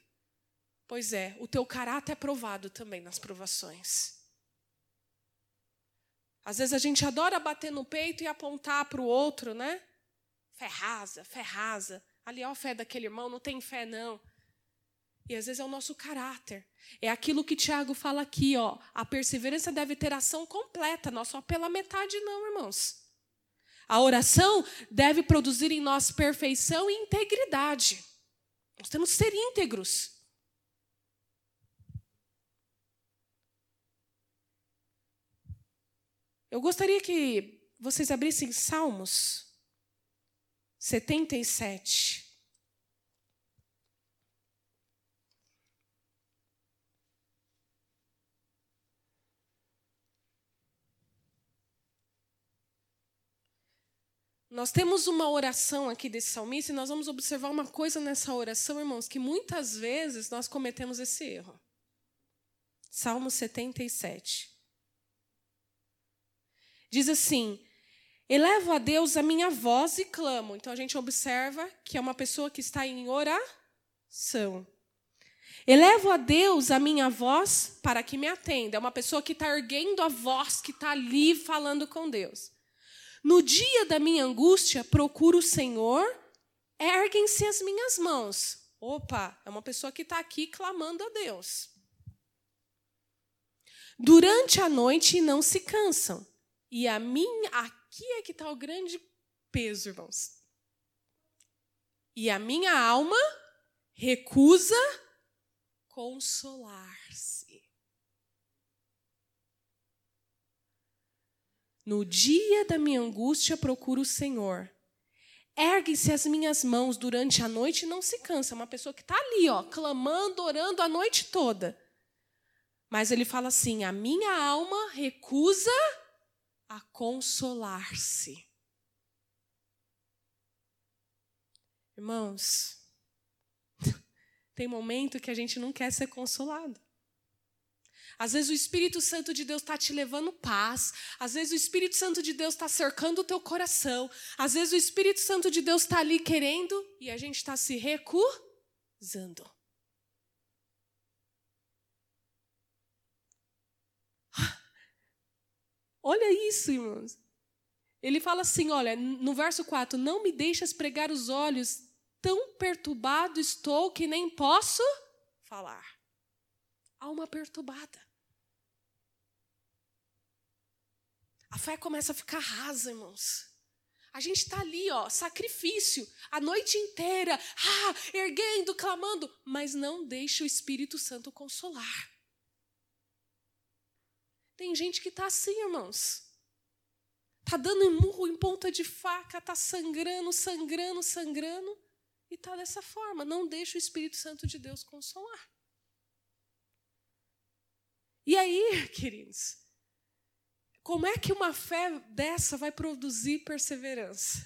Pois é, o teu caráter é provado também nas provações. Às vezes a gente adora bater no peito e apontar para o outro, né? Fé rasa, fé rasa. Ali, ó, a fé daquele irmão, não tem fé, não. E às vezes é o nosso caráter. É aquilo que Tiago fala aqui, ó. A perseverança deve ter ação completa, não só pela metade, não, irmãos. A oração deve produzir em nós perfeição e integridade. Nós temos que ser íntegros. Eu gostaria que vocês abrissem Salmos 77. Nós temos uma oração aqui desse salmista e nós vamos observar uma coisa nessa oração, irmãos, que muitas vezes nós cometemos esse erro. Salmo 77. Diz assim, elevo a Deus a minha voz e clamo. Então, a gente observa que é uma pessoa que está em oração. Elevo a Deus a minha voz para que me atenda. É uma pessoa que está erguendo a voz, que está ali falando com Deus. No dia da minha angústia, procuro o Senhor, erguem-se as minhas mãos. Opa, é uma pessoa que está aqui clamando a Deus. Durante a noite não se cansam. E a minha, aqui é que está o grande peso, irmãos. E a minha alma recusa consolar-se. No dia da minha angústia procuro o Senhor. Ergue-se as minhas mãos durante a noite e não se cansa. Uma pessoa que está ali, ó, clamando, orando a noite toda. Mas ele fala assim, a minha alma recusa a consolar-se. Irmãos, tem momento que a gente não quer ser consolado. Às vezes o Espírito Santo de Deus está te levando paz. Às vezes o Espírito Santo de Deus está cercando o teu coração. Às vezes o Espírito Santo de Deus está ali querendo e a gente está se recusando. Olha isso, irmãos. Ele fala assim, olha, no verso 4, não me deixas pregar os olhos, tão perturbado estou que nem posso falar. Alma perturbada. A fé começa a ficar rasa, irmãos. A gente está ali, ó, sacrifício, a noite inteira, erguendo, clamando, mas não deixa o Espírito Santo consolar. Tem gente que está assim, irmãos. Está dando murro em ponta de faca, está sangrando, e está dessa forma. Não deixa o Espírito Santo de Deus consolar. E aí, queridos, como é que uma fé dessa vai produzir perseverança?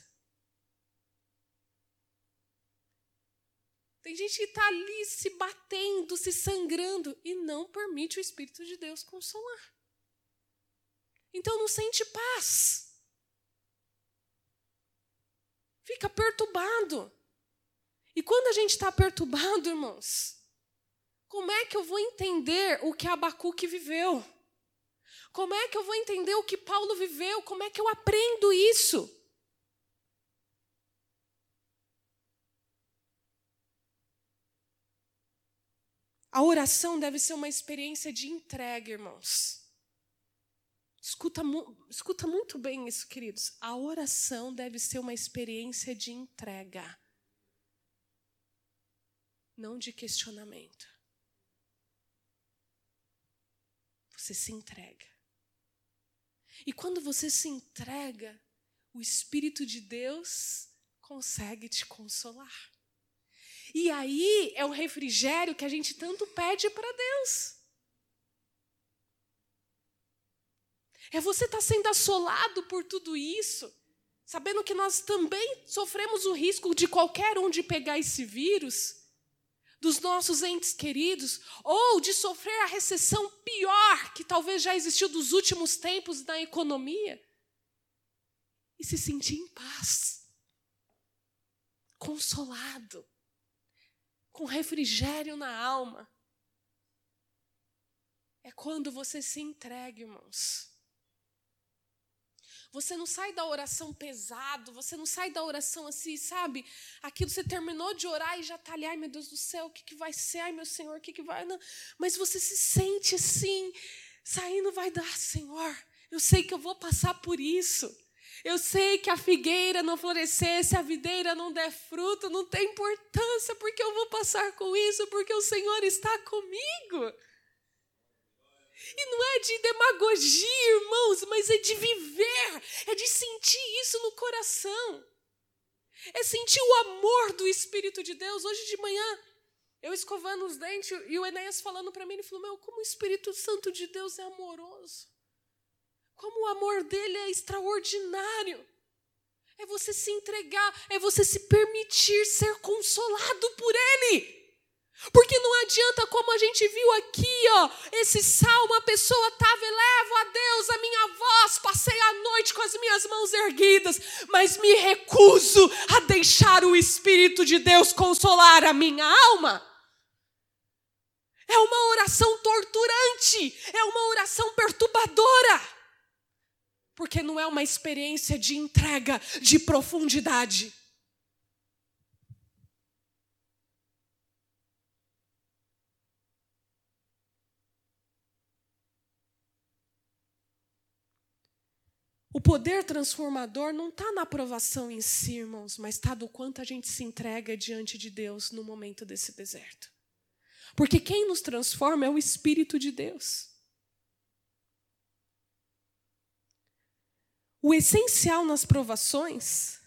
Tem gente que está ali se batendo, se sangrando, e não permite o Espírito de Deus consolar. Então não sente paz. Fica perturbado. E quando a gente está perturbado, irmãos, como é que eu vou entender o que Abacuque viveu? Como é que eu vou entender o que Paulo viveu? Como é que eu aprendo isso? A oração deve ser uma experiência de entrega, irmãos. Escuta muito bem isso, queridos. A oração deve ser uma experiência de entrega. Não de questionamento. Você se entrega. E quando você se entrega, o Espírito de Deus consegue te consolar. E aí é o refrigério que a gente tanto pede para Deus. É você estar sendo assolado por tudo isso, sabendo que nós também sofremos o risco de qualquer um de pegar esse vírus, dos nossos entes queridos, ou de sofrer a recessão pior que talvez já existiu dos últimos tempos na economia, e se sentir em paz, consolado, com refrigério na alma. É quando você se entrega, irmãos. Você não sai da oração pesado, você não sai da oração assim, sabe? Aquilo você terminou de orar e já está ali, ai meu Deus do céu, o que, que vai ser? Ai meu Senhor, o que, que vai? Não. Mas você se sente assim, saindo vai dar, Senhor, eu sei que eu vou passar por isso. Eu sei que a figueira não florescer, se a videira não der fruto, não tem importância, porque eu vou passar com isso, porque o Senhor está comigo. E não é de demagogia, irmãos, mas é de viver, é de sentir isso no coração. É sentir o amor do Espírito de Deus. Hoje de manhã, eu escovando os dentes e o Enéas falando para mim, ele falou, meu, como o Espírito Santo de Deus é amoroso. Como o amor dele é extraordinário. É você se entregar, é você se permitir ser consolado por ele. Porque não adianta, como a gente viu aqui, ó, esse salmo, a pessoa estava, elevo a Deus a minha voz, passei a noite com as minhas mãos erguidas, mas me recuso a deixar o Espírito de Deus consolar a minha alma. É uma oração torturante, é uma oração perturbadora, porque não é uma experiência de entrega, de profundidade. O poder transformador não está na aprovação em si, irmãos, mas está do quanto a gente se entrega diante de Deus no momento desse deserto. Porque quem nos transforma é o Espírito de Deus. O essencial nas provações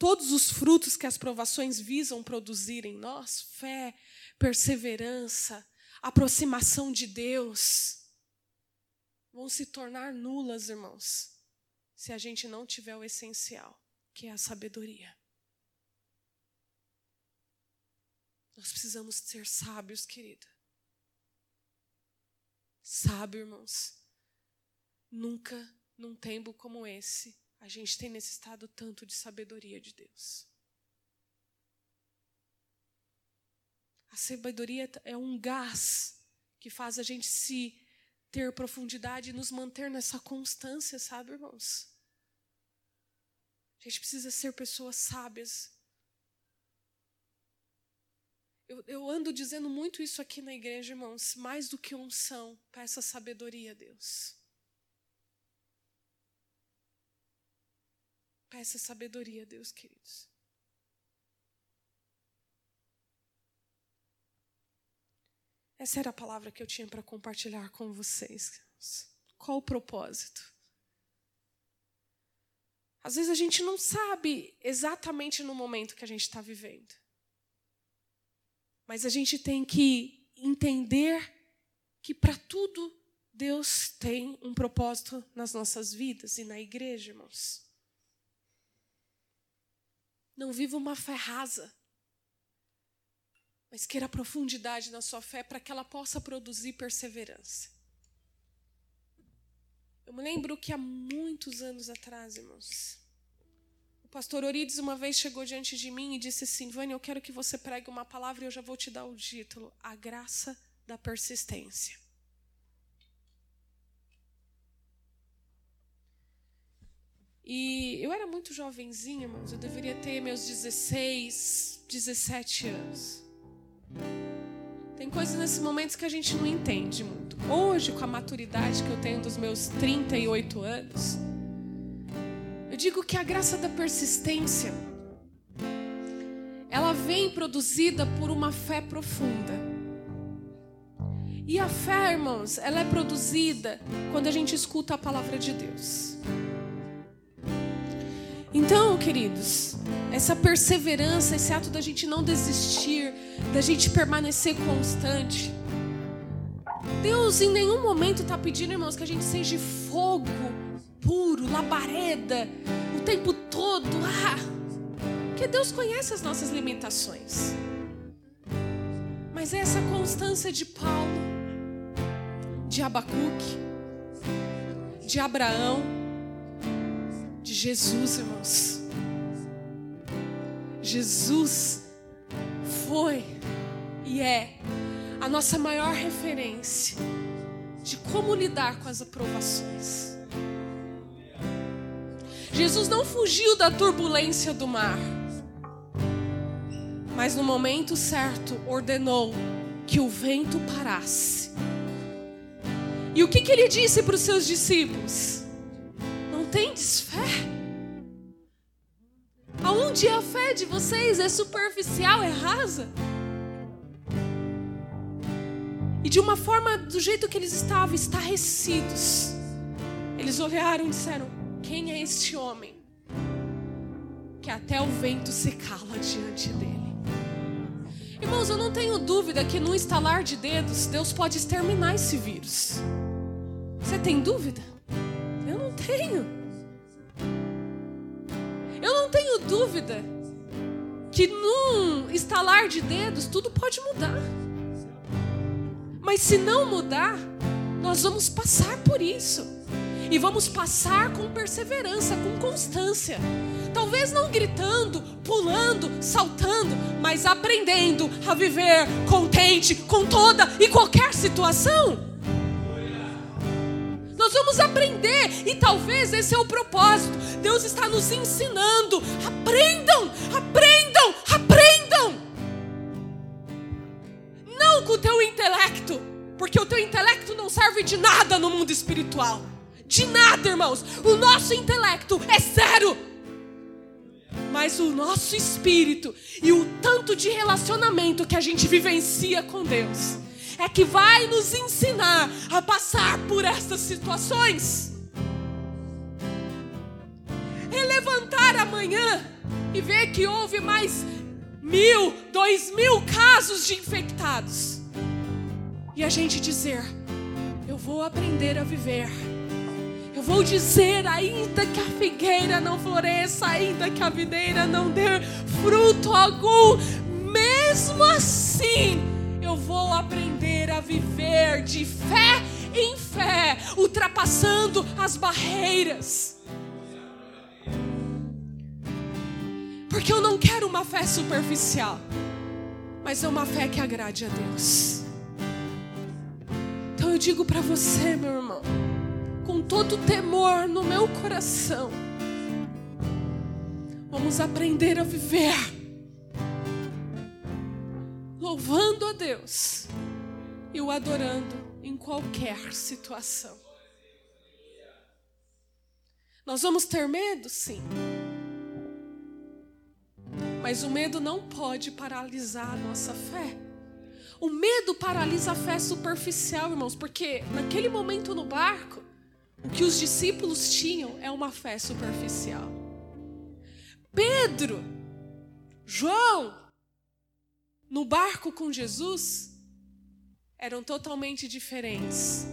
todos os frutos que as provações visam produzir em nós, fé, perseverança, aproximação de Deus, vão se tornar nulas, irmãos, se a gente não tiver o essencial, que é a sabedoria. Nós precisamos ser sábios, querido. Sábio, irmãos. Nunca, num tempo como esse, a gente tem necessitado tanto de sabedoria de Deus. A sabedoria é um gás que faz a gente se ter profundidade e nos manter nessa constância, sabe, irmãos? A gente precisa ser pessoas sábias. Eu ando dizendo muito isso aqui na igreja, irmãos. Mais do que unção, peça sabedoria a Deus. Peça sabedoria a Deus, queridos. Essa era a palavra que eu tinha para compartilhar com vocês, queridos. Qual o propósito? Às vezes a gente não sabe exatamente no momento que a gente está vivendo. Mas a gente tem que entender que para tudo Deus tem um propósito nas nossas vidas e na igreja, irmãos. Não viva uma fé rasa, mas queira profundidade na sua fé para que ela possa produzir perseverança. Eu me lembro que há muitos anos atrás, irmãos, o pastor Orides uma vez chegou diante de mim e disse assim: Vânia, eu quero que você pregue uma palavra e eu já vou te dar o título, A Graça da Persistência. E eu era muito jovenzinha, irmãos, eu deveria ter meus 16, 17 anos. Tem coisas nesses momentos que a gente não entende muito. Hoje, com a maturidade que eu tenho dos meus 38 anos... digo que a graça da persistência, ela vem produzida por uma fé profunda. E a fé, irmãos, ela é produzida quando a gente escuta a palavra de Deus. Então, queridos, essa perseverança, esse ato da gente não desistir, da gente permanecer constante. Deus em nenhum momento está pedindo, irmãos, que a gente seja fogo puro, labareda, o tempo todo. Porque Deus conhece as nossas limitações. Mas é essa constância de Paulo, de Abacuque, de Abraão, de Jesus, irmãos. Jesus foi e é a nossa maior referência de como lidar com as provações. Jesus não fugiu da turbulência do mar, mas no momento certo ordenou que o vento parasse. E o que ele disse para os seus discípulos? Não tendes fé? Aonde a fé de vocês é superficial, é rasa? E de uma forma, do jeito que eles estavam, estarrecidos, eles olharam e disseram: quem é este homem que até o vento se cala diante dele? Irmãos, eu não tenho dúvida que num estalar de dedos Deus pode exterminar esse vírus. Você tem dúvida? Eu não tenho. Eu não tenho dúvida que num estalar de dedos tudo pode mudar. Mas se não mudar, nós vamos passar por isso. E vamos passar com perseverança, com constância. Talvez não gritando, pulando, saltando, mas aprendendo a viver contente com toda e qualquer situação. Nós vamos aprender, e talvez esse é o propósito. Deus está nos ensinando. Aprendam, aprendam, aprendam. Não com o teu intelecto, porque o teu intelecto não serve de nada no mundo espiritual. De nada, irmãos. O nosso intelecto é zero. Mas o nosso espírito e o tanto de relacionamento que a gente vivencia com Deus é que vai nos ensinar a passar por essas situações. É levantar amanhã e vê que houve mais 1.000, 2.000 casos de infectados. E a gente dizer, eu vou aprender a viver. Eu vou dizer, ainda que a figueira não floresça, ainda que a videira não dê fruto algum, mesmo assim, eu vou aprender a viver de fé em fé, ultrapassando as barreiras. Porque eu não quero uma fé superficial, mas é uma fé que agrade a Deus. Então eu digo para você, meu irmão, com todo o temor no meu coração, vamos aprender a viver louvando a Deus e o adorando em qualquer situação. Nós vamos ter medo, sim, mas o medo não pode paralisar a nossa fé. O medo paralisa a fé superficial, irmãos, porque naquele momento no barco, o que os discípulos tinham é uma fé superficial. Pedro, João, no barco com Jesus, eram totalmente diferentes.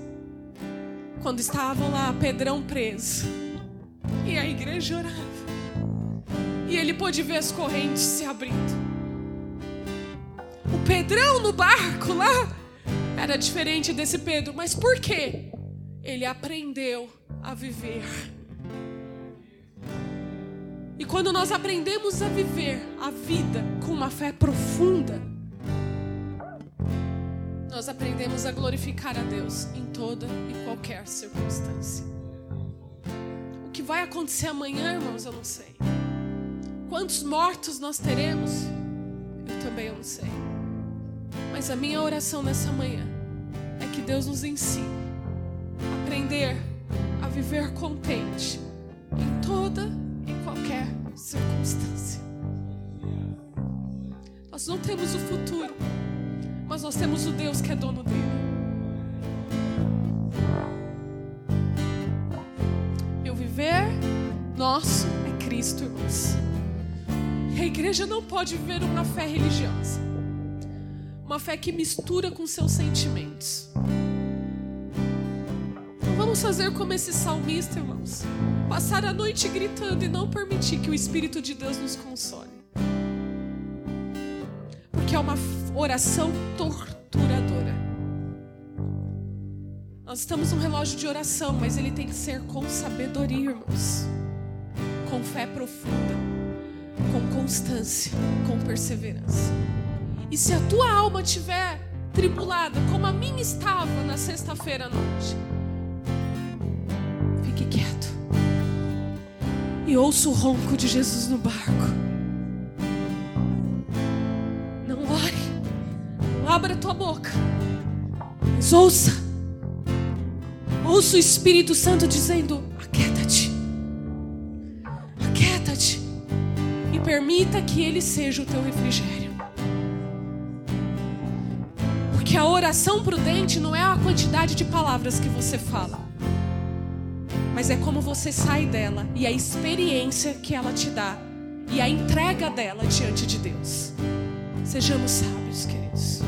Quando estavam lá, Pedrão preso, e a igreja orava, e ele pôde ver as correntes se abrindo. O Pedrão no barco lá era diferente desse Pedro, mas por quê? Ele aprendeu a viver. E quando nós aprendemos a viver a vida com uma fé profunda, nós aprendemos a glorificar a Deus em toda e qualquer circunstância. O que vai acontecer amanhã, irmãos, eu não sei. Quantos mortos nós teremos, eu também não sei. Mas a minha oração nessa manhã é que Deus nos ensine aprender a viver contente em toda e qualquer circunstância. Nós não temos o futuro, mas nós temos o Deus que é dono dele. E o viver nosso é Cristo, irmãos. E a igreja não pode viver uma fé religiosa, uma fé que mistura com seus sentimentos. Vamos fazer como esse salmista, irmãos, passar a noite gritando e não permitir que o Espírito de Deus nos console, porque é uma oração torturadora. Nós estamos num relógio de oração, mas ele tem que ser com sabedoria, irmãos, com fé profunda, com constância, com perseverança. E se a tua alma estiver tribulada, como a minha estava na sexta-feira à noite, quieto e ouça o ronco de Jesus no barco. Não ore, não abra a tua boca, mas ouça o Espírito Santo dizendo, aquieta-te e permita que ele seja o teu refrigério. Porque a oração prudente não é a quantidade de palavras que você fala, mas é como você sai dela e a experiência que ela te dá e a entrega dela diante de Deus. Sejamos sábios, queridos.